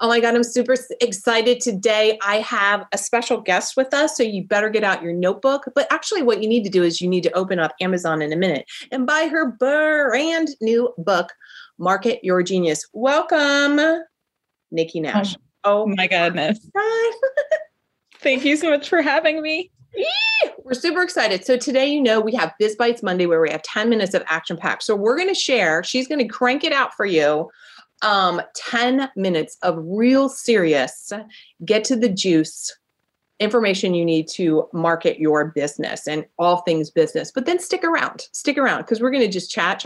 Oh my God, I'm super excited today. I have a special guest with us, so you better get out your notebook. But actually what you need to do is you need to open up Amazon in a minute and buy her brand new book, Market Your Genius. Welcome, Nikki Nash. Oh my goodness. Thank you so much for having me. We're super excited. So today, you know, we have Biz Bites Monday where we have 10 minutes of action packed. So we're going to share, she's going to crank it out for you. 10 minutes of real serious, get to the juice information you need to market your business and all things business. But then stick around because we're going to just chat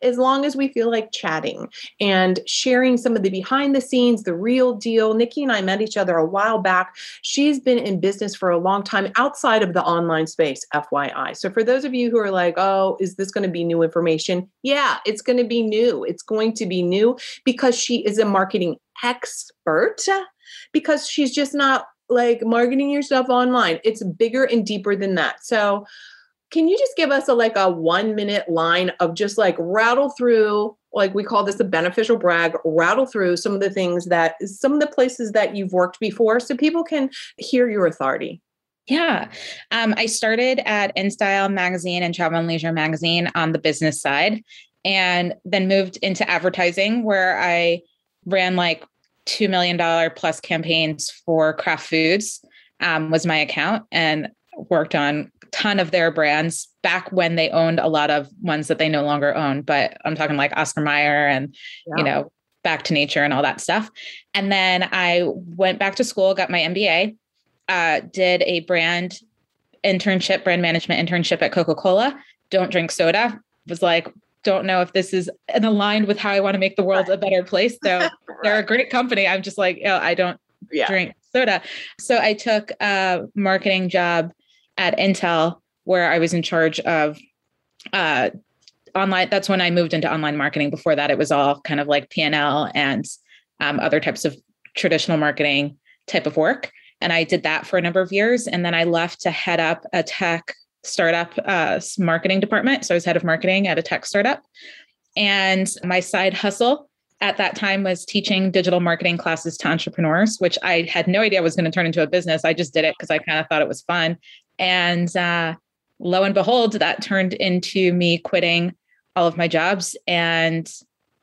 as long as we feel like chatting and sharing some of the behind the scenes, the real deal. Nikki and I met each other a while back. She's been in business for a long time outside of the online space, FYI. So for those of you who are like, oh, is this going to be new information? Yeah, it's going to be new. It's going to be new because she is a marketing expert, because she's just not like marketing yourself online. It's bigger and deeper than that. So can you just give us a 1 minute line of just rattle through, we call this a beneficial brag, rattle through some of the things that some of the places that you've worked before so people can hear your authority. Yeah. I started at InStyle Magazine and Travel and Leisure Magazine on the business side, and then moved into advertising where I ran $2 million plus campaigns for Kraft Foods, was my account, and worked on a ton of their brands back when they owned a lot of ones that they no longer own. But I'm talking Oscar Mayer and, you know, Back to Nature and all that stuff. And then I went back to school, got my MBA, did a brand management internship at Coca-Cola. Don't drink soda. Was don't know if this is aligned with how I want to make the world a better place. So they're a great company. I'm just I don't drink soda. So I took a marketing job at Intel where I was in charge of online. That's when I moved into online marketing. Before that, it was all kind of P&L and other types of traditional marketing type of work. And I did that for a number of years. And then I left to head up a tech startup marketing department. So I was head of marketing at a tech startup. And my side hustle at that time was teaching digital marketing classes to entrepreneurs, which I had no idea was going to turn into a business. I just did it because I kind of thought it was fun. And lo and behold, that turned into me quitting all of my jobs and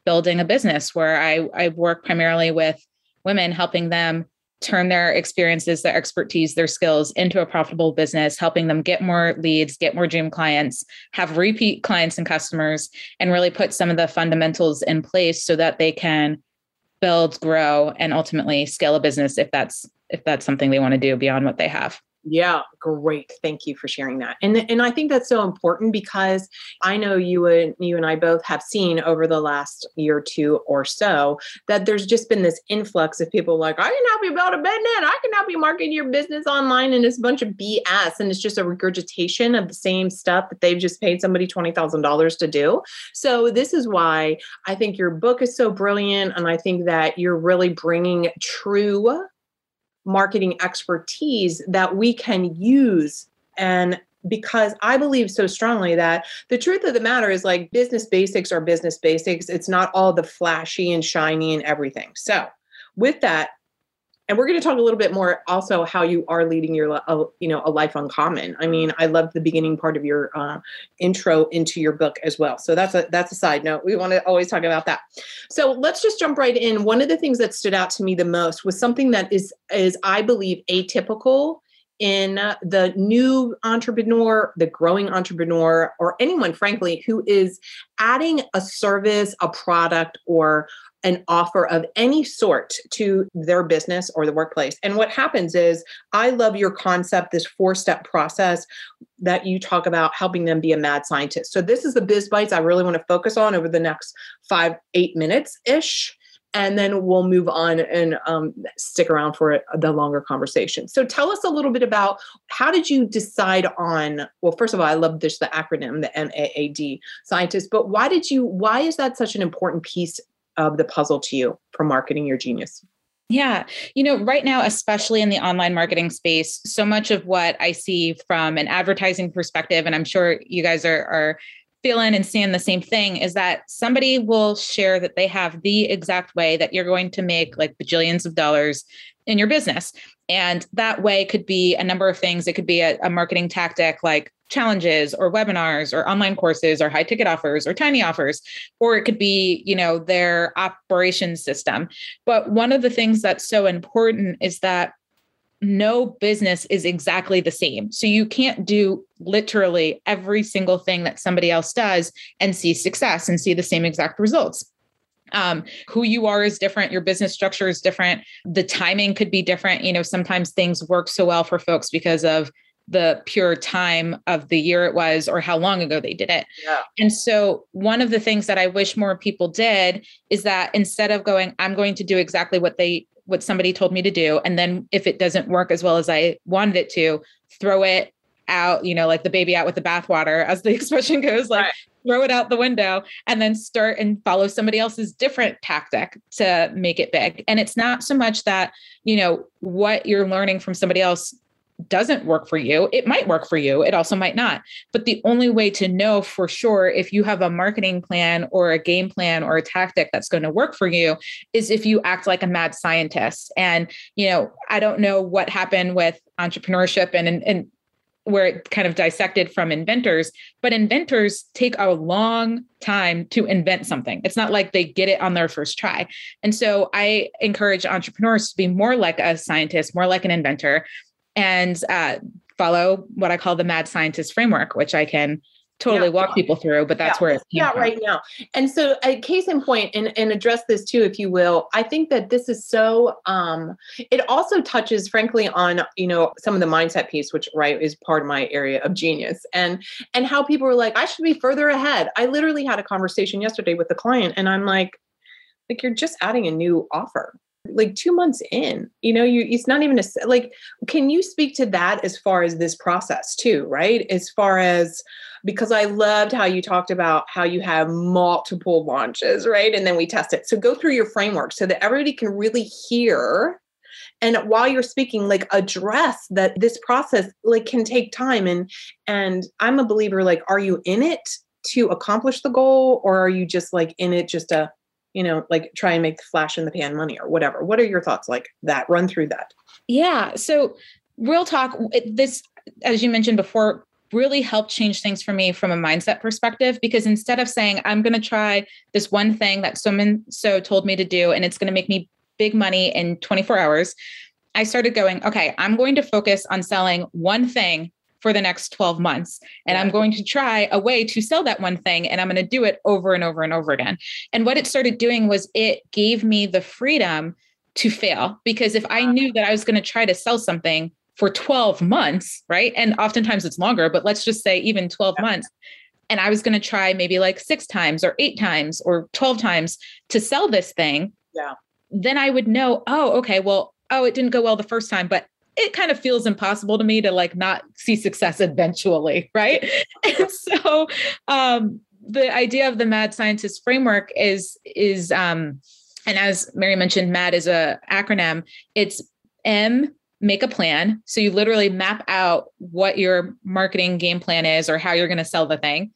building a business where I work primarily with women, helping them turn their experiences, their expertise, their skills into a profitable business, helping them get more leads, get more dream clients, have repeat clients and customers, and really put some of the fundamentals in place so that they can build, grow, and ultimately scale a business if that's something they want to do beyond what they have. Yeah, great. Thank you for sharing that. And I think that's so important because I know you and I both have seen over the last year or two or so that there's just been this influx of people I can help you build a business. I can help you market your business online. And it's a bunch of BS. And it's just a regurgitation of the same stuff that they've just paid somebody $20,000 to do. So this is why I think your book is so brilliant. And I think that you're really bringing true marketing expertise that we can use. And because I believe so strongly that the truth of the matter is business basics are business basics. It's not all the flashy and shiny and everything. So with that, and we're going to talk a little bit more also how you are leading your, a life uncommon. I mean, I love the beginning part of your intro into your book as well. So that's a side note. We want to always talk about that. So let's just jump right in. One of the things that stood out to me the most was something that is I believe atypical in the new entrepreneur, the growing entrepreneur, or anyone, frankly, who is adding a service, a product, or an offer of any sort to their business or the workplace. And what happens is, I love your concept, this 4-step process that you talk about helping them be a mad scientist. So this is the Biz Bites I really want to focus on over the next 5-8 minutes-ish. and then we'll move on and stick around for the longer conversation. So tell us a little bit about how did you decide on, well, first of all, I love this, the acronym, the MAAD, scientist, but why is that such an important piece of the puzzle to you for marketing your genius? Yeah. You know, right now, especially in the online marketing space, so much of what I see from an advertising perspective, and I'm sure you guys are feeling and seeing the same thing, is that somebody will share that they have the exact way that you're going to make like bajillions of dollars in your business. And that way could be a number of things. It could be a marketing tactic like challenges or webinars or online courses or high ticket offers or tiny offers, or it could be, you know, their operations system. But one of the things that's so important is that no business is exactly the same. So you can't do literally every single thing that somebody else does and see success and see the same exact results. Who you are is different. Your business structure is different. The timing could be different. You know, sometimes things work so well for folks because of the pure time of the year it was or how long ago they did it. Yeah. And so one of the things that I wish more people did is that instead of going, I'm going to do exactly what somebody told me to do. And then if it doesn't work as well as I wanted it to, throw it out, you know, like the baby out with the bathwater, as the expression goes, like, right, throw it out the window, and then start and follow somebody else's different tactic to make it big. And it's not so much that, you know, what you're learning from somebody else doesn't work for you. It might work for you. It also might not. But the only way to know for sure if you have a marketing plan or a game plan or a tactic that's going to work for you is if you act like a mad scientist. And, you know, I don't know what happened with entrepreneurship and where it kind of dissected from inventors, but inventors take a long time to invent something. It's not like they get it on their first try. And so I encourage entrepreneurs to be more like a scientist, more like an inventor, and follow what I call the mad scientist framework, which I can totally walk people through, but that's where it's right now. And so a case in point, and address this too, if you will, I think that this is so, it also touches frankly on, you know, some of the mindset piece, which is part of my area of genius, and how people are like, I should be further ahead. I literally had a conversation yesterday with a client and I'm like, you're just adding a new offer. Like 2 months in, you know, it's not even can you speak to that as far as this process too, right? As far as, because I loved how you talked about how you have multiple launches, right? And then we test it. So go through your framework so that everybody can really hear. And while you're speaking, like address that this process like can take time. And I'm a believer, like, are you in it to accomplish the goal? Or are you just like in it just to, you know, like try and make the flash in the pan money or whatever? What are your thoughts like that? Run through that. Yeah. So real talk, this, as you mentioned before, really helped change things for me from a mindset perspective, because instead of saying, I'm going to try this one thing that so told me to do, and it's going to make me big money in 24 hours, I started going, okay, I'm going to focus on selling one thing for the next 12 months. And I'm going to try a way to sell that one thing. And I'm going to do it over and over and over again. And what it started doing was it gave me the freedom to fail, because if I knew that I was going to try to sell something for 12 months, right? And oftentimes it's longer, but let's just say even 12 months. And I was going to try maybe like 6 times or 8 times or 12 times to sell this thing. Yeah. Then I would know, it didn't go well the first time, but it kind of feels impossible to me to like not see success eventually, right? And so the idea of the mad scientist framework is and as Mary mentioned, MAD is a acronym. It's M, make a plan. So you literally map out what your marketing game plan is or how you're going to sell the thing.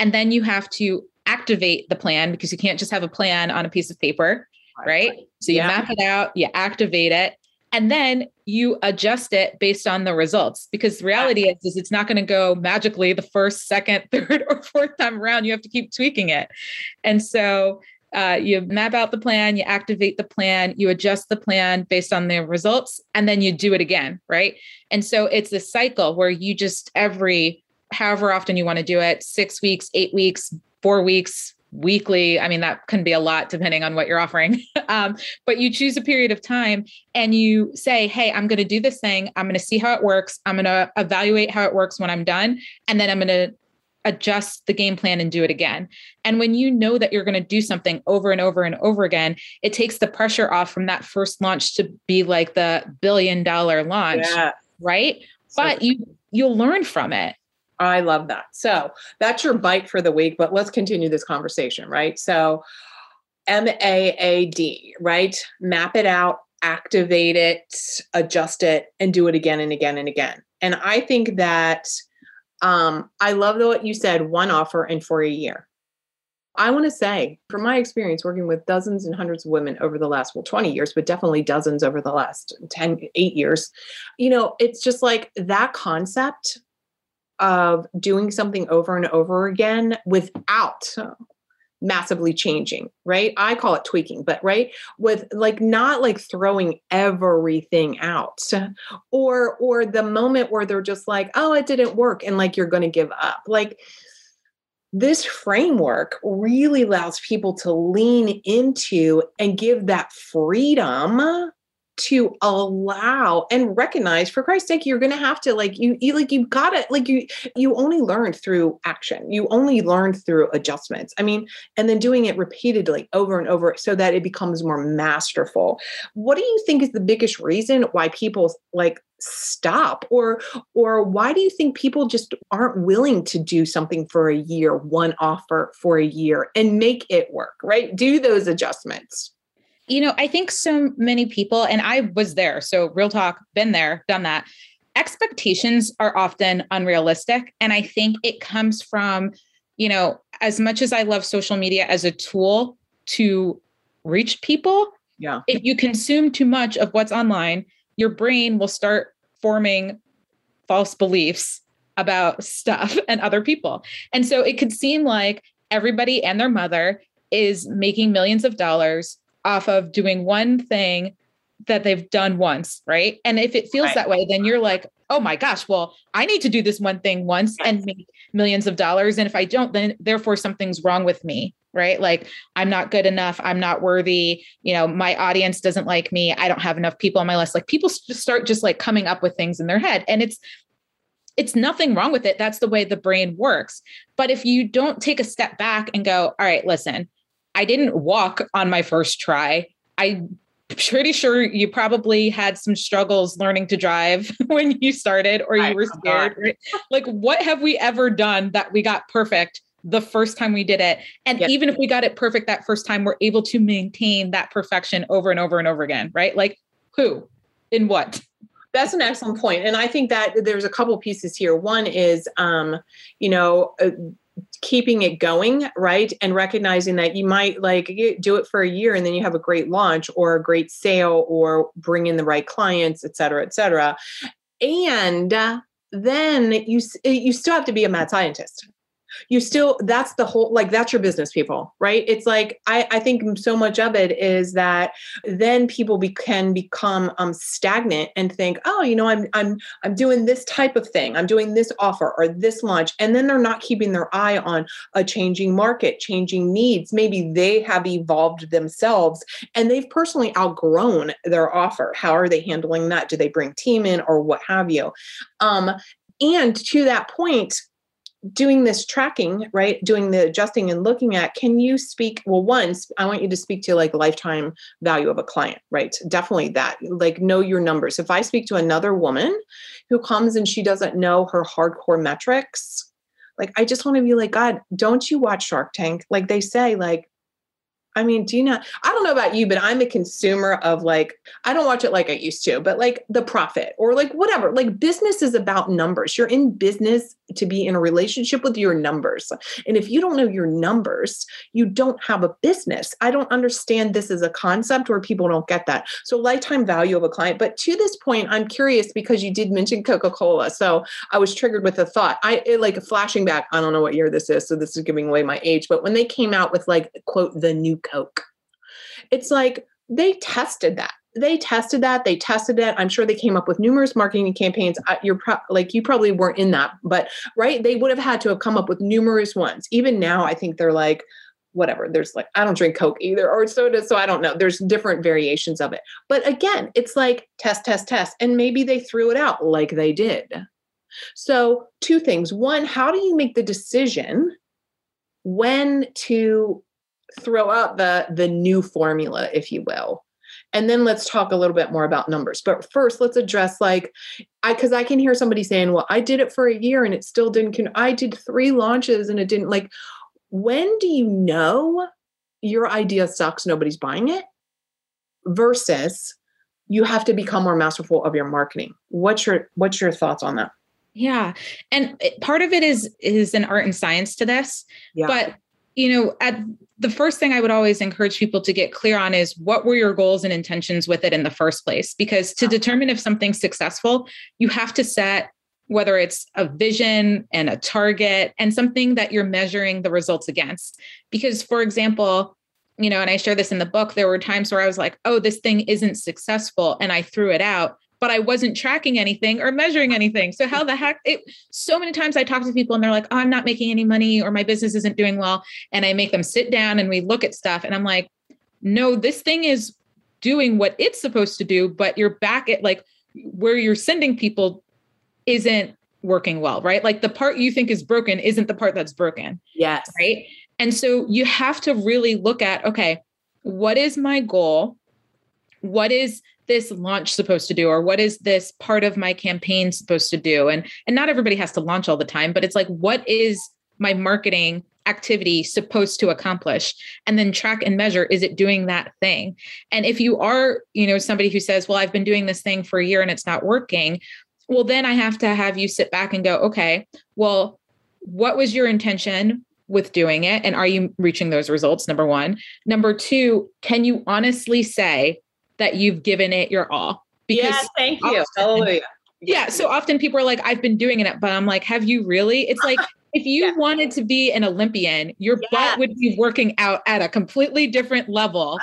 And then you have to activate the plan, because you can't just have a plan on a piece of paper, right? So you map it out, you activate it, and then you adjust it based on the results, because the reality is it's not going to go magically the first, second, third, or fourth time around. You have to keep tweaking it. And so you map out the plan, you activate the plan, you adjust the plan based on the results, and then you do it again, right? And so it's a cycle where you just however often you want to do it, 6 weeks, 8 weeks, 4 weeks, weekly. I mean, that can be a lot depending on what you're offering. But you choose a period of time and you say, hey, I'm going to do this thing. I'm going to see how it works. I'm going to evaluate how it works when I'm done. And then I'm going to adjust the game plan and do it again. And when you know that you're going to do something over and over and over again, it takes the pressure off from that first launch to be like the $1 billion launch, yeah. Right? So but you'll learn from it. I love that. So that's your bite for the week, but let's continue this conversation, right? So MAAD, right? Map it out, activate it, adjust it, and do it again and again and again. And I think that I love what you said, one offer and for a year. I want to say, from my experience working with dozens and hundreds of women over the last, 20 years, but definitely dozens over the last 8 years, it's just like that concept of doing something over and over again without massively changing, right? I call it tweaking, but right? With not throwing everything out or the moment where they're just like, oh, it didn't work. And you're going to give up. This framework really allows people to lean into and give that freedom to allow and recognize, for Christ's sake, you're going to have to you only learn through action. You only learn through adjustments. And then doing it repeatedly over and over so that it becomes more masterful. What do you think is the biggest reason why people stop or why do you think people just aren't willing to do something for a year, one offer for a year and make it work, right? Do those adjustments. I think so many people, and I was there, so real talk, been there, done that. Expectations are often unrealistic. And I think it comes from, as much as I love social media as a tool to reach people, yeah. If you consume too much of what's online, your brain will start forming false beliefs about stuff and other people. And so it could seem like everybody and their mother is making millions of dollars off of doing one thing that they've done once, right? And if it feels that way, then you're like, oh my gosh, well, I need to do this one thing once and make millions of dollars. And if I don't, then therefore something's wrong with me, right? I'm not good enough. I'm not worthy. My audience doesn't like me. I don't have enough people on my list. People start just coming up with things in their head, and it's nothing wrong with it. That's the way the brain works. But if you don't take a step back and go, all right, listen, I didn't walk on my first try. I'm pretty sure you probably had some struggles learning to drive when you started, or you were scared. Right? What have we ever done that we got perfect the first time we did it? And yes. Even if we got it perfect that first time, we're able to maintain that perfection over and over and over again, right? Who in what? That's an excellent point. And I think that there's a couple pieces here. One is, keeping it going, right? And recognizing that you might do it for a year and then you have a great launch or a great sale or bring in the right clients, et cetera, et cetera. And then you still have to be a mad scientist. You still, that's the whole, that's your business, people, right? It's I think so much of it is that then people can become stagnant and think, oh, I'm doing this type of thing. I'm doing this offer or this launch. And then they're not keeping their eye on a changing market, changing needs. Maybe they have evolved themselves and they've personally outgrown their offer. How are they handling that? Do they bring team in or what have you? And to that point, doing this tracking, right? Doing the adjusting and looking at, can you speak? Well, once I want you to speak to lifetime value of a client, right? Definitely that, know your numbers. If I speak to another woman who comes and she doesn't know her hardcore metrics, I just want to be God, don't you watch Shark Tank? They say, I don't know about you, but I'm a consumer of I don't watch it I used to, but the profit or whatever, business is about numbers. You're in business to be in a relationship with your numbers. And if you don't know your numbers, you don't have a business. I don't understand this as a concept where people don't get that. So lifetime value of a client. But to this point, I'm curious because you did mention Coca-Cola. So I was triggered with a thought. I flashing back. I don't know what year this is. So this is giving away my age, but when they came out with quote, the new Coke. It's they tested that. They tested it. I'm sure they came up with numerous marketing campaigns. You probably weren't in that, but right. They would have had to have come up with numerous ones. Even now, I think they're whatever. There's I don't drink Coke either or soda. So I don't know. There's different variations of it. But again, it's test, test, test. And maybe they threw it out like they did. So two things. One, how do you make the decision when to throw out the new formula, if you will? And then let's talk a little bit more about numbers. But first, let's address because I can hear somebody saying, well, I did it for a year and it still didn't. I did 3 launches and it didn't. Like, when do you know your idea sucks, nobody's buying it? Versus you have to become more masterful of your marketing. What's your thoughts on that? Yeah. And part of it is an art and science to this. Yeah. But, the first thing I would always encourage people to get clear on is what were your goals and intentions with it in the first place? Because to determine if something's successful, you have to set, whether it's a vision and a target and something that you're measuring the results against. Because, for example, and I share this in the book, there were times where I was like, oh, this thing isn't successful. And I threw it out, but I wasn't tracking anything or measuring anything. So how the heck? So many times I talk to people and they're like, oh, I'm not making any money or my business isn't doing well. And I make them sit down and we look at stuff. And I'm like, no, this thing is doing what it's supposed to do, but you're back at where you're sending people isn't working well, right? Like the part you think is broken isn't the part that's broken. Yes. Right. And so you have to really look at, okay, what is my goal? What is this launch supposed to do? Or what is this part of my campaign supposed to do? And not everybody has to launch all the time, but it's like, what is my marketing activity supposed to accomplish? And then track and measure, is it doing that thing? And if you are, somebody who says, well, I've been doing this thing for a year and it's not working. Well, then I have to have you sit back and go, okay, well, what was your intention with doing it? And are you reaching those results? Number one. Number two, can you honestly say that you've given it your all? Because yeah, thank you. Often, hallelujah. Yeah. So often people are like, I've been doing it, but I'm like, have you really? It's like, if you wanted to be an Olympian, your butt would be working out at a completely different level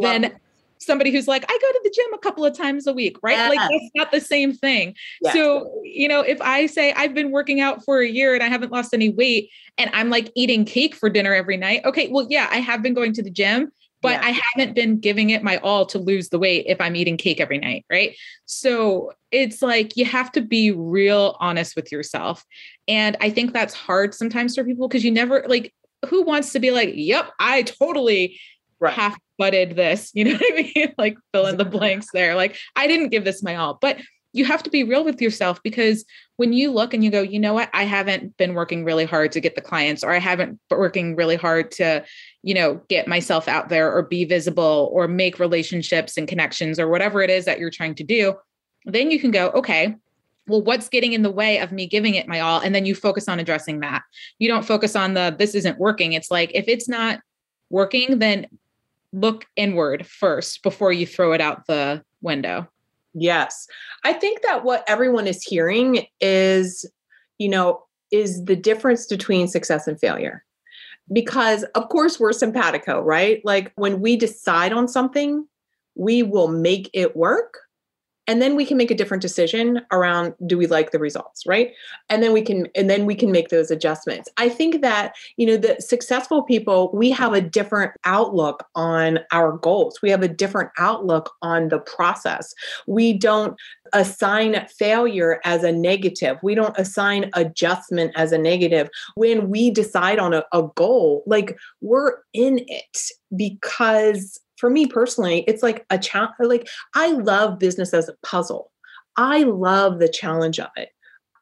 than somebody who's like, I go to the gym a couple of times a week, right? Like that's not the same thing. Yes. So, if I say I've been working out for a year and I haven't lost any weight and I'm like eating cake for dinner every night. Okay. Well, yeah, I have been going to the gym, but I haven't been giving it my all to lose the weight if I'm eating cake every night. Right. So it's like, you have to be real honest with yourself. And I think that's hard sometimes for people, because you never who wants to be like, yep, I totally half butted this, you know what I mean? Like fill in the blanks there. Like I didn't give this my all, but you have to be real with yourself, because when you look and you go, you know what, I haven't been working really hard to get the clients, or I haven't been working really hard to, get myself out there or be visible or make relationships and connections or whatever it is that you're trying to do. Then you can go, okay, well, what's getting in the way of me giving it my all? And then you focus on addressing that. You don't focus on this isn't working. It's like, if it's not working, then look inward first before you throw it out the window. Yes. I think that what everyone is hearing is the difference between success and failure. Because of course we're simpatico, right? Like when we decide on something, we will make it work. And then we can make a different decision around, do we like the results, right? And then we can make those adjustments. I think that, the successful people, we have a different outlook on our goals. We have a different outlook on the process. We don't assign failure as a negative. We don't assign adjustment as a negative. When we decide on a goal, we're in it, because for me personally, it's like a challenge. Like I love business as a puzzle. I love the challenge of it.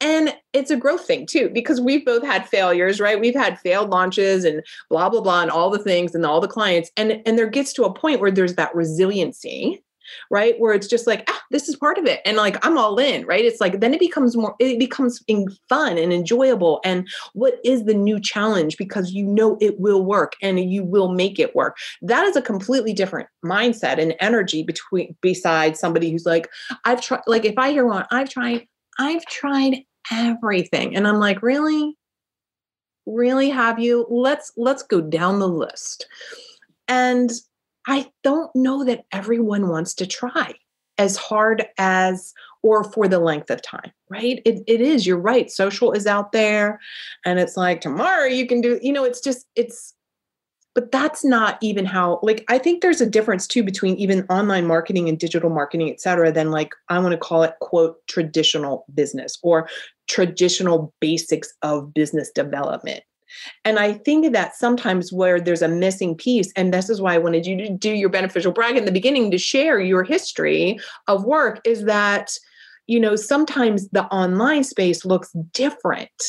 And it's a growth thing too, because we've both had failures, right? We've had failed launches and blah, blah, blah, and all the things and all the clients. And there gets to a point where there's that resiliency, right? Where it's just like, this is part of it. And I'm all in, right? It's like, then it becomes fun and enjoyable. And what is the new challenge? Because it will work and you will make it work. That is a completely different mindset and energy besides somebody who's like, I've tried, if I hear one, I've tried everything. And I'm like, really? Really have you? Let's go down the list. And I don't know that everyone wants to try as hard as, or for the length of time, right? It is, you're right. Social is out there and it's like tomorrow you can do, but that's not even how, I think there's a difference too, between even online marketing and digital marketing, et cetera, than I want to call it quote, traditional business or traditional basics of business development. And I think that sometimes where there's a missing piece, and this is why I wanted you to do your beneficial brag in the beginning to share your history of work, is that, you know, sometimes the online space looks different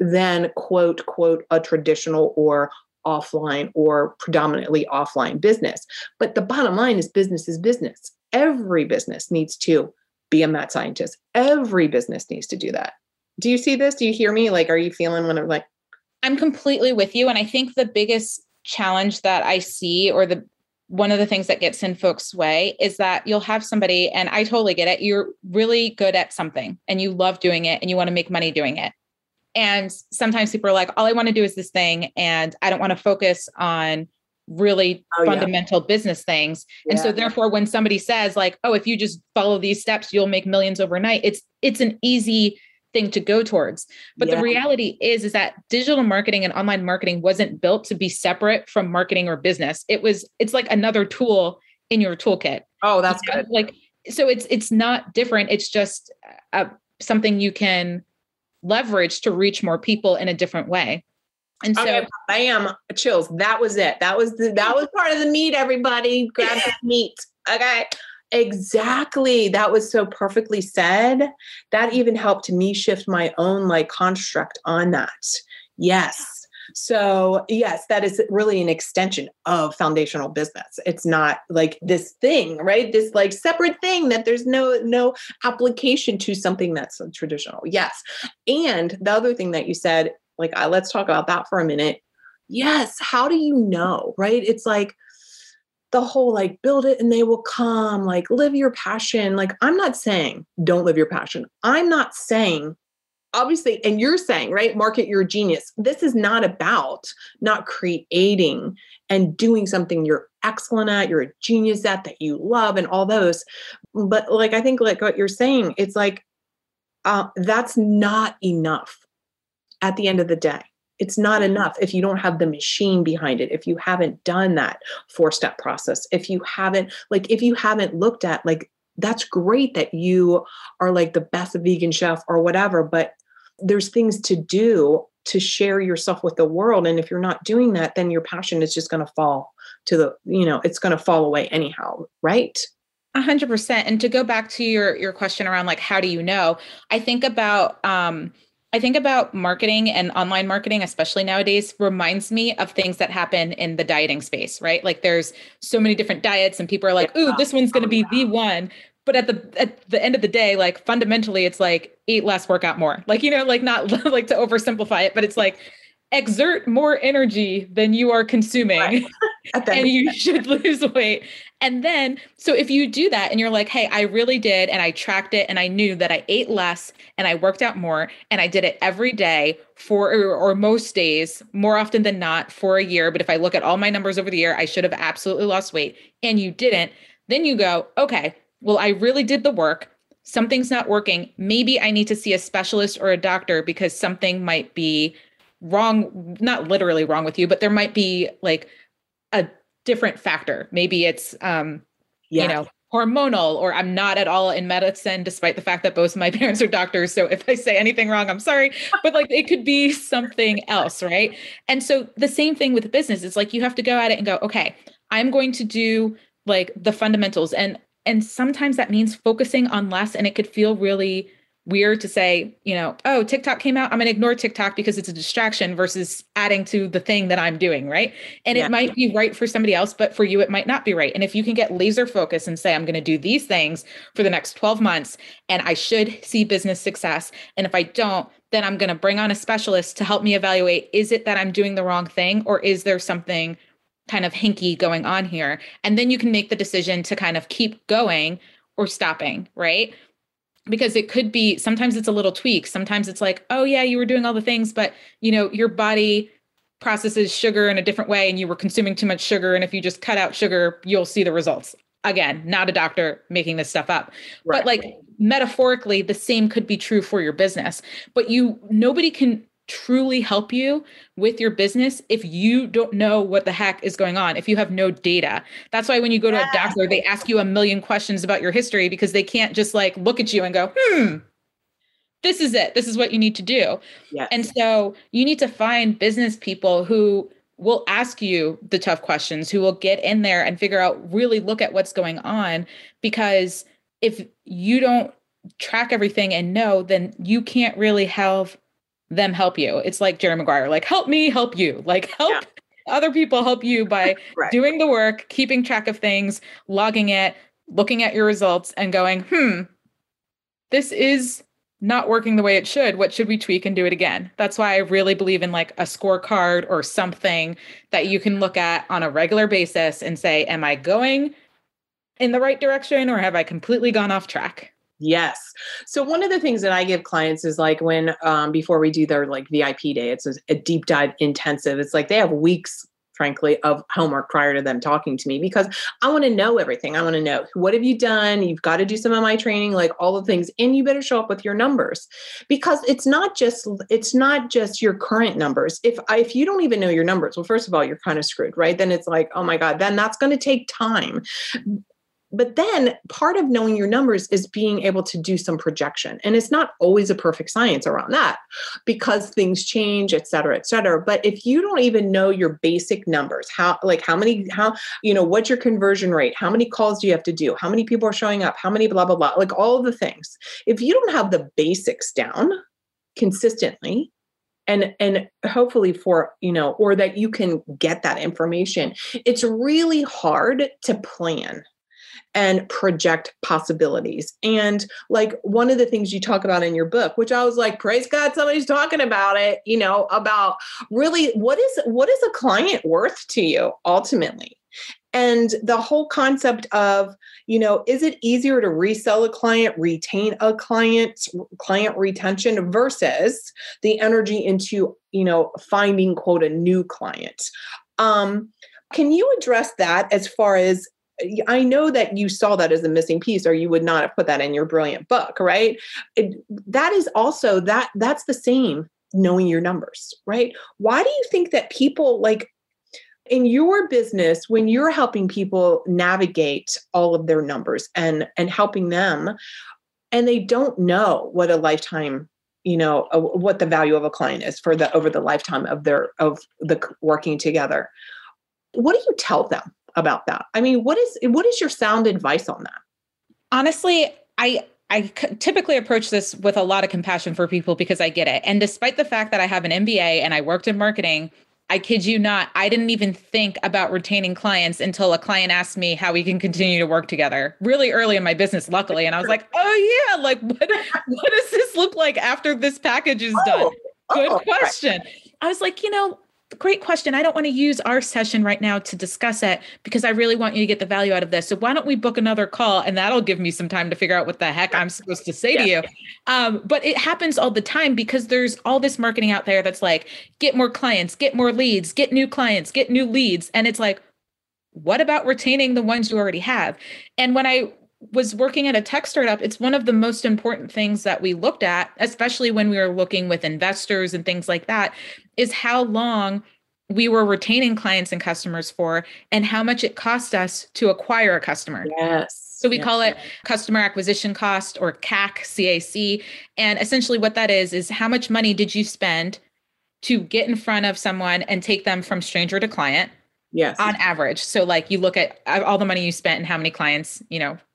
than quote, quote, a traditional or offline or predominantly offline business. But the bottom line is business is business. Every business needs to be a mad scientist. Every business needs to do that. Do you see this? Do you hear me? Like, are you feeling when I'm like, I'm completely with you. And I think the biggest challenge that I see, or the one of the things that gets in folks' way, is that you'll have somebody, and I totally get it, you're really good at something and you love doing it and you want to make money doing it. And sometimes people are like, all I want to do is this thing and I don't want to focus on really fundamental business things. Yeah. And so therefore, when somebody says like, oh, if you just follow these steps, you'll make millions overnight, it's an easy thing to go towards. But the reality is that digital marketing and online marketing wasn't built to be separate from marketing or business. It's like another tool in your toolkit. Oh, that's good. Like, so it's not different. It's just something you can leverage to reach more people in a different way. And so, okay, bam, chills. That was it. That was part of the meat, everybody. Grab that meat. Okay. Exactly. That was so perfectly said. That even helped me shift my own like construct on that. Yes. So yes, that is really an extension of foundational business. It's not like this thing, right? This like separate thing that there's no application to something that's traditional. Yes. And the other thing that you said, like, let's talk about that for a minute. Yes. How do you know, right? It's like, the whole like build it and they will come, like live your passion. Like, I'm not saying don't live your passion. I'm not saying, obviously, and you're saying, right, market your genius. This is not about not creating and doing something you're excellent at, you're a genius at, that you love and all those. But like, I think like what you're saying, it's like, that's not enough at the end of the day. It's not enough if you don't have the machine behind it, if you haven't done that 4-step process, if you haven't looked at, like, that's great that you are like the best vegan chef or whatever, but there's things to do to share yourself with the world. And if you're not doing that, then your passion is just going to fall to the, you know, it's going to fall away anyhow. Right. 100%. And to go back to your question around like, how do you know? I think about marketing and online marketing, especially nowadays, reminds me of things that happen in the dieting space, right? Like, there's so many different diets and people are like, ooh, this one's going to be the one. But at the end of the day, like, fundamentally, it's like, eat less, work out more. Like, you know, like, not like to oversimplify it, but it's like, exert more energy than you are consuming, right? And you should lose weight. And then, so if you do that and you're like, hey, I really did, and I tracked it and I knew that I ate less and I worked out more and I did it every day or most days, more often than not, for a year. But if I look at all my numbers over the year, I should have absolutely lost weight, and you didn't. Then you go, okay, well, I really did the work. Something's not working. Maybe I need to see a specialist or a doctor because something might be wrong, not literally wrong with you, but there might be like a different factor. Maybe it's, you know, hormonal, or I'm not at all in medicine, despite the fact that both of my parents are doctors. So if I say anything wrong, I'm sorry, but like, it could be something else. Right. And so the same thing with business, it's like, you have to go at it and go, okay, I'm going to do like the fundamentals. And sometimes that means focusing on less, and it could feel really weird to say, you know, oh, TikTok came out, I'm going to ignore TikTok because it's a distraction, versus adding to the thing that I'm doing. Right. And it might be right for somebody else, but for you, it might not be right. And if you can get laser focused and say, I'm going to do these things for the next 12 months and I should see business success. And if I don't, then I'm going to bring on a specialist to help me evaluate, is it that I'm doing the wrong thing, or is there something kind of hinky going on here? And then you can make the decision to kind of keep going or stopping. Right. Because it could be, sometimes it's a little tweak. Sometimes it's like, oh yeah, you were doing all the things, but you know, your body processes sugar in a different way and you were consuming too much sugar. And if you just cut out sugar, you'll see the results. Again, not a doctor making this stuff up, right. But like metaphorically, the same could be true for your business, but nobody can truly help you with your business if you don't know what the heck is going on, if you have no data. That's why when you go to a doctor, they ask you 1 million questions about your history, because they can't just like look at you and go, this is it. This is what you need to do. Yes. And so you need to find business people who will ask you the tough questions, who will get in there and figure out, really look at what's going on. Because if you don't track everything and know, then you can't really have them help you. It's like Jerry Maguire, like, help me help you, like help other people help you by doing the work, keeping track of things, logging it, looking at your results and going, this is not working the way it should. What should we tweak and do it again? That's why I really believe in like a scorecard or something that you can look at on a regular basis and say, am I going in the right direction or have I completely gone off track? Yes. So one of the things that I give clients is like when, before we do their like VIP day, it's a deep dive intensive. It's like they have weeks, frankly, of homework prior to them talking to me because I want to know everything. I want to know, what have you done? You've got to do some of my training, like all the things, and you better show up with your numbers because it's not just your current numbers. If you don't even know your numbers, well, first of all, you're kind of screwed, right? Then it's like, oh my God, then that's going to take time. But then part of knowing your numbers is being able to do some projection. And it's not always a perfect science around that because things change, et cetera, et cetera. But if you don't even know your basic numbers, what's your conversion rate? How many calls do you have to do? How many people are showing up? How many blah, blah, blah, like all of the things. If you don't have the basics down consistently, and hopefully for, or that you can get that information, it's really hard to plan and project possibilities. And like one of the things you talk about in your book, which I was like, praise God, somebody's talking about it, about really what is a client worth to you ultimately? And the whole concept of, is it easier to resell a client, retain a client, client retention versus the energy into, finding quote, a new client. Can you address that as far as, I know that you saw that as a missing piece or you would not have put that in your brilliant book, right? That's the same knowing your numbers, right? Why do you think that people like in your business, when you're helping people navigate all of their numbers and helping them, and they don't know what a lifetime, what the value of a client is over the lifetime of the working together. What do you tell them about that? I mean, what is your sound advice on that? Honestly, I typically approach this with a lot of compassion for people because I get it. And despite the fact that I have an MBA and I worked in marketing, I kid you not, I didn't even think about retaining clients until a client asked me how we can continue to work together really early in my business, luckily. And I was like, oh yeah, like what does this look like after this package is done? Good question. Right. I was like, great question. I don't want to use our session right now to discuss it because I really want you to get the value out of this. So why don't we book another call and that'll give me some time to figure out what the heck I'm supposed to say to you. But it happens all the time because there's all this marketing out there that's like, get more clients, get more leads, get new clients, get new leads. And it's like, what about retaining the ones you already have? And when I was working at a tech startup, it's one of the most important things that we looked at, especially when we were looking with investors and things like that, is how long we were retaining clients and customers for and how much it cost us to acquire a customer. Yes. So we call it customer acquisition cost or CAC, C-A-C. And essentially what that is how much money did you spend to get in front of someone and take them from stranger to client? Yes. On average. So like you look at all the money you spent and how many clients,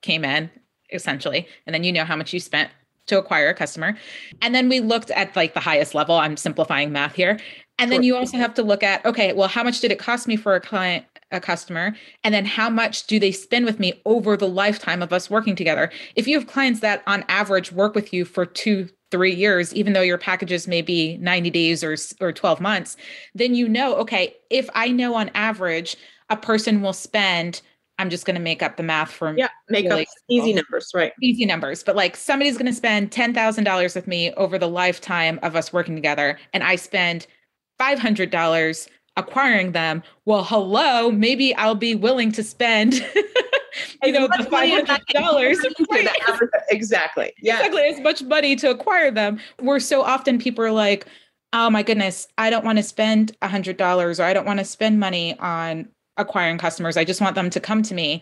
came in essentially, and then how much you spent to acquire a customer. And then we looked at like the highest level. I'm simplifying math here. And then you also have to look at, okay, well, how much did it cost me for a customer? And then how much do they spend with me over the lifetime of us working together? If you have clients that on average work with you for 2-3 years, even though your packages may be 90 days or 12 months, then okay, if I know on average, a person will spend, I'm just going to make up the math for up easy numbers, right? Easy numbers. But like somebody's going to spend $10,000 with me over the lifetime of us working together. And I spend $500 acquiring them. Well, hello, maybe I'll be willing to spend the $500. Exactly. Yeah. Exactly. As much money to acquire them. Where so often people are like, oh my goodness, I don't want to spend $100 or I don't want to spend money on acquiring customers. I just want them to come to me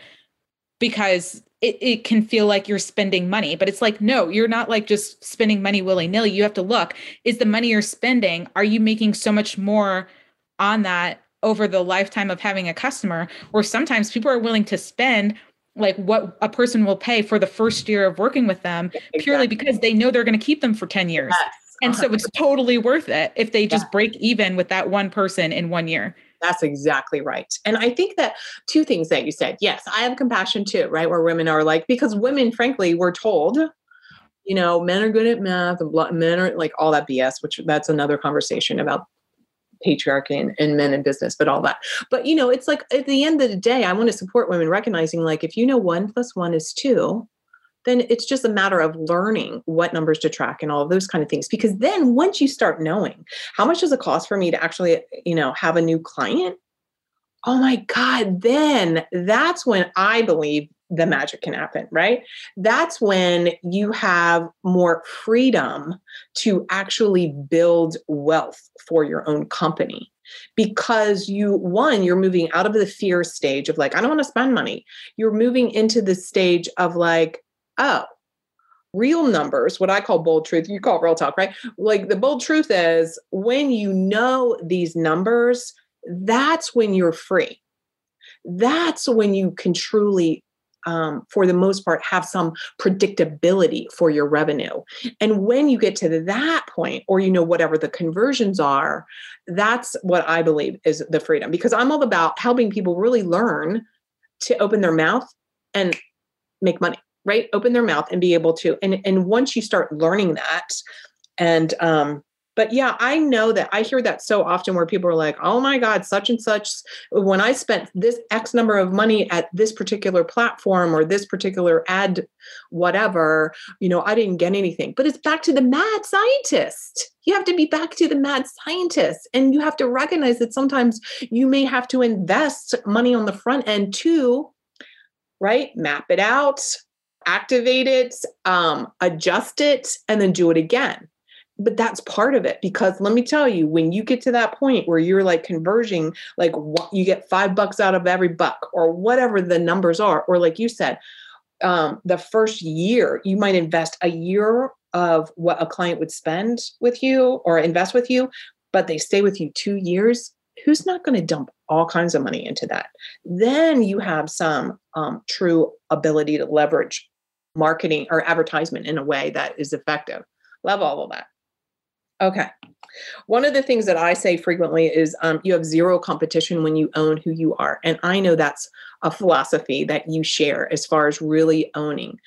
because it can feel like you're spending money, but it's like, no, you're not like just spending money willy-nilly. You have to look, is the money you're spending, are you making so much more on that over the lifetime of having a customer? Or sometimes people are willing to spend like what a person will pay for the first year of working with them, purely because they know they're going to keep them for 10 years. Yes. And so it's totally worth it if they just break even with that one person in 1 year. That's exactly right. And I think that two things that you said, yes, I have compassion too, right? Where women are like, because women, frankly, we're told, you know, men are good at math and men are like all that BS, which that's another conversation about patriarchy and men in business, but all that. But, you know, it's like at the end of the day, I want to support women recognizing like, if you know 1 + 1 is 2, then it's just a matter of learning what numbers to track and all of those kind of things. Because then once you start knowing how much does it cost for me to actually, you know, have a new client, oh my God, then that's when I believe the magic can happen, right? That's when you have more freedom to actually build wealth for your own company. Because you, one, you're moving out of the fear stage of like, I don't want to spend money. You're moving into the stage of like, oh, real numbers, what I call bold truth, you call it real talk, right? Like the bold truth is when you know these numbers, that's when you're free. That's when you can truly, for the most part, have some predictability for your revenue. And when you get to that point, or, you know, whatever the conversions are, that's what I believe is the freedom, because I'm all about helping people really learn to open their mouth and make money. Right? Open their mouth and be able to. And once you start learning that, and, but yeah, I know that I hear that so often where people are like, oh my God, such and such, when I spent this X number of money at this particular platform or this particular ad, whatever, you know, I didn't get anything. But it's back to the mad scientist. You have to be back to the mad scientist, and you have to recognize that sometimes you may have to invest money on the front end too, right? Map it out, activate it, adjust it, and then do it again. But that's part of it, because let me tell you, when you get to that point where you're like converging, like what, you get $5 out of every buck or whatever the numbers are, or like you said, the first year, you might invest a year of what a client would spend with you or invest with you, but they stay with you 2 years. Who's not going to dump all kinds of money into that? Then you have some true ability to leverage marketing or advertisement in a way that is effective. Love all of that. Okay. One of the things that I say frequently is you have zero competition when you own who you are. And I know that's a philosophy that you share as far as really owning.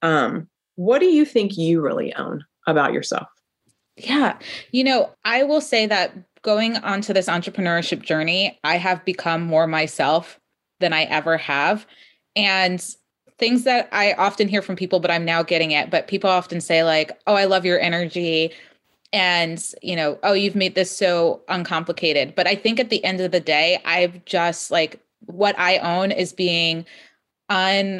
What do you think you really own about yourself? Yeah. You know, I will say that going onto this entrepreneurship journey, I have become more myself than I ever have. And things that I often hear from people, but I'm now getting it, but people often say like, oh, I love your energy. And, you know, oh, you've made this so uncomplicated. But I think at the end of the day, I've just like, what I own is being what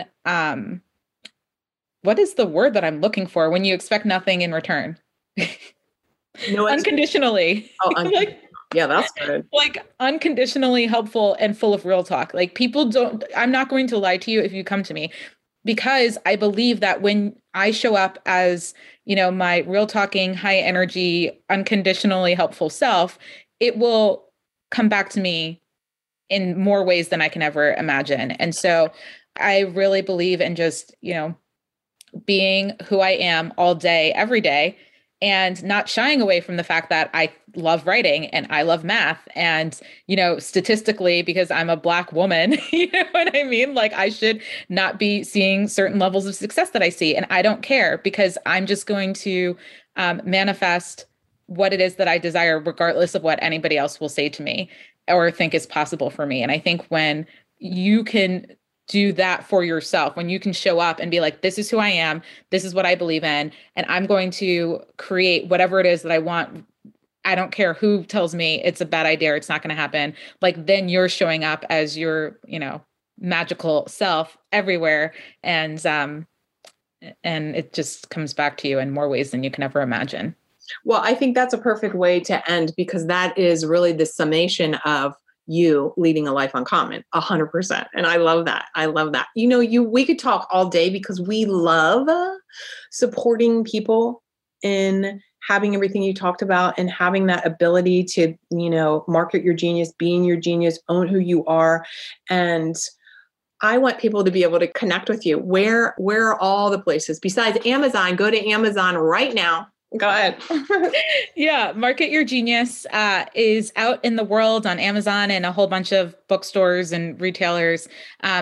is the word that I'm looking for when you expect nothing in return? No, unconditionally. Oh, like, yeah, that's good. Like unconditionally helpful and full of real talk. Like people don't, I'm not going to lie to you if you come to me, because I believe that when I show up as, you know, my real talking, high energy, unconditionally helpful self, it will come back to me in more ways than I can ever imagine. And so I really believe in just, you know, being who I am all day, every day. And not shying away from the fact that I love writing and I love math. And, you know, statistically, because I'm a Black woman, you know what I mean? Like I should not be seeing certain levels of success that I see. And I don't care, because I'm just going to manifest what it is that I desire, regardless of what anybody else will say to me or think is possible for me. And I think when you can do that for yourself, when you can show up and be like, this is who I am, this is what I believe in, and I'm going to create whatever it is that I want. I don't care who tells me it's a bad idea or it's not going to happen. Like then you're showing up as your, you know, magical self everywhere. And it just comes back to you in more ways than you can ever imagine. Well, I think that's a perfect way to end, because that is really the summation of you leading a life uncommon, 100%. And I love that. You know, we could talk all day because we love supporting people in having everything you talked about and having that ability to, you know, market your genius, being your genius, own who you are. And I want people to be able to connect with you. Where are all the places besides Amazon? Go to Amazon right now. Go ahead. Yeah. Market Your Genius is out in the world on Amazon and a whole bunch of bookstores and retailers.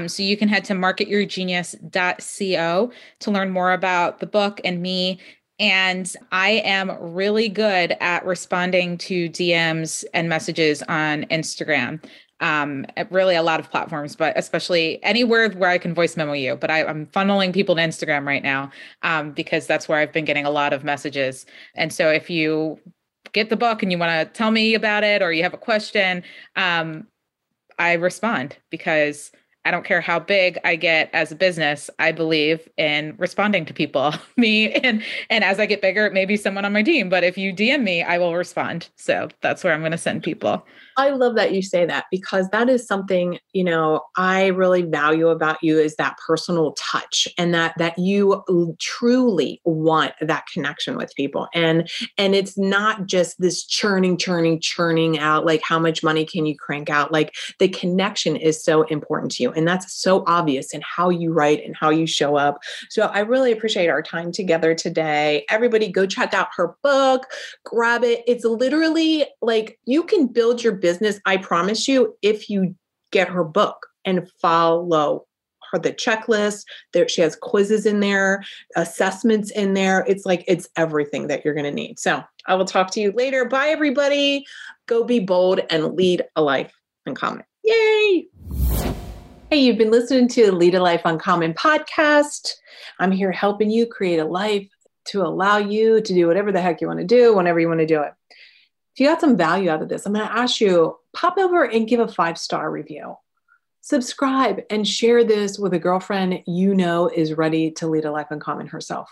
So you can head to marketyourgenius.co to learn more about the book and me. And I am really good at responding to DMs and messages on Instagram. Really a lot of platforms, but especially anywhere where I can voice memo you. But I'm funneling people to Instagram right now because that's where I've been getting a lot of messages. And so if you get the book and you want to tell me about it or you have a question, I respond because I don't care how big I get as a business. I believe in responding to people, me. And as I get bigger, it may be someone on my team, but if you DM me, I will respond. So that's where I'm going to send people. I love that you say that because that is something, you know, I really value about you is that personal touch and that you truly want that connection with people. And it's not just this churning out, like how much money can you crank out? Like the connection is so important to you. And that's so obvious in how you write and how you show up. So I really appreciate our time together today. Everybody go check out her book, grab it. It's literally like you can build your business. I promise you, if you get her book and follow her, the checklist there, she has quizzes in there, assessments in there. It's like, it's everything that you're going to need. So I will talk to you later. Bye everybody. Go be bold and lead a life uncommon. Yay. Hey, you've been listening to the Lead a Life Uncommon podcast. I'm here helping you create a life to allow you to do whatever the heck you want to do, whenever you want to do it. If you got some value out of this, I'm going to ask you, pop over and give a 5-star review. Subscribe and share this with a girlfriend you know is ready to lead a life uncommon herself.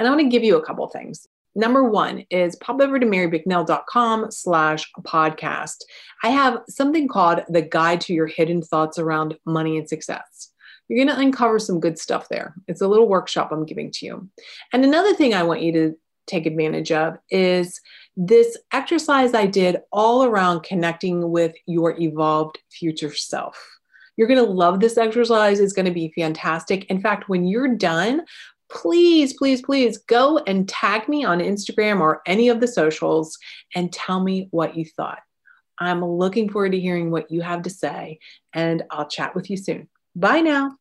And I want to give you a couple things. Number one is pop over to marybicknell.com/podcast. I have something called The Guide to Your Hidden Thoughts Around Money and Success. You're going to uncover some good stuff there. It's a little workshop I'm giving to you. And another thing I want you to take advantage of is this exercise I did all around connecting with your evolved future self. You're going to love this exercise. It's going to be fantastic. In fact, when you're done, please go and tag me on Instagram or any of the socials and tell me what you thought. I'm looking forward to hearing what you have to say, and I'll chat with you soon. Bye now.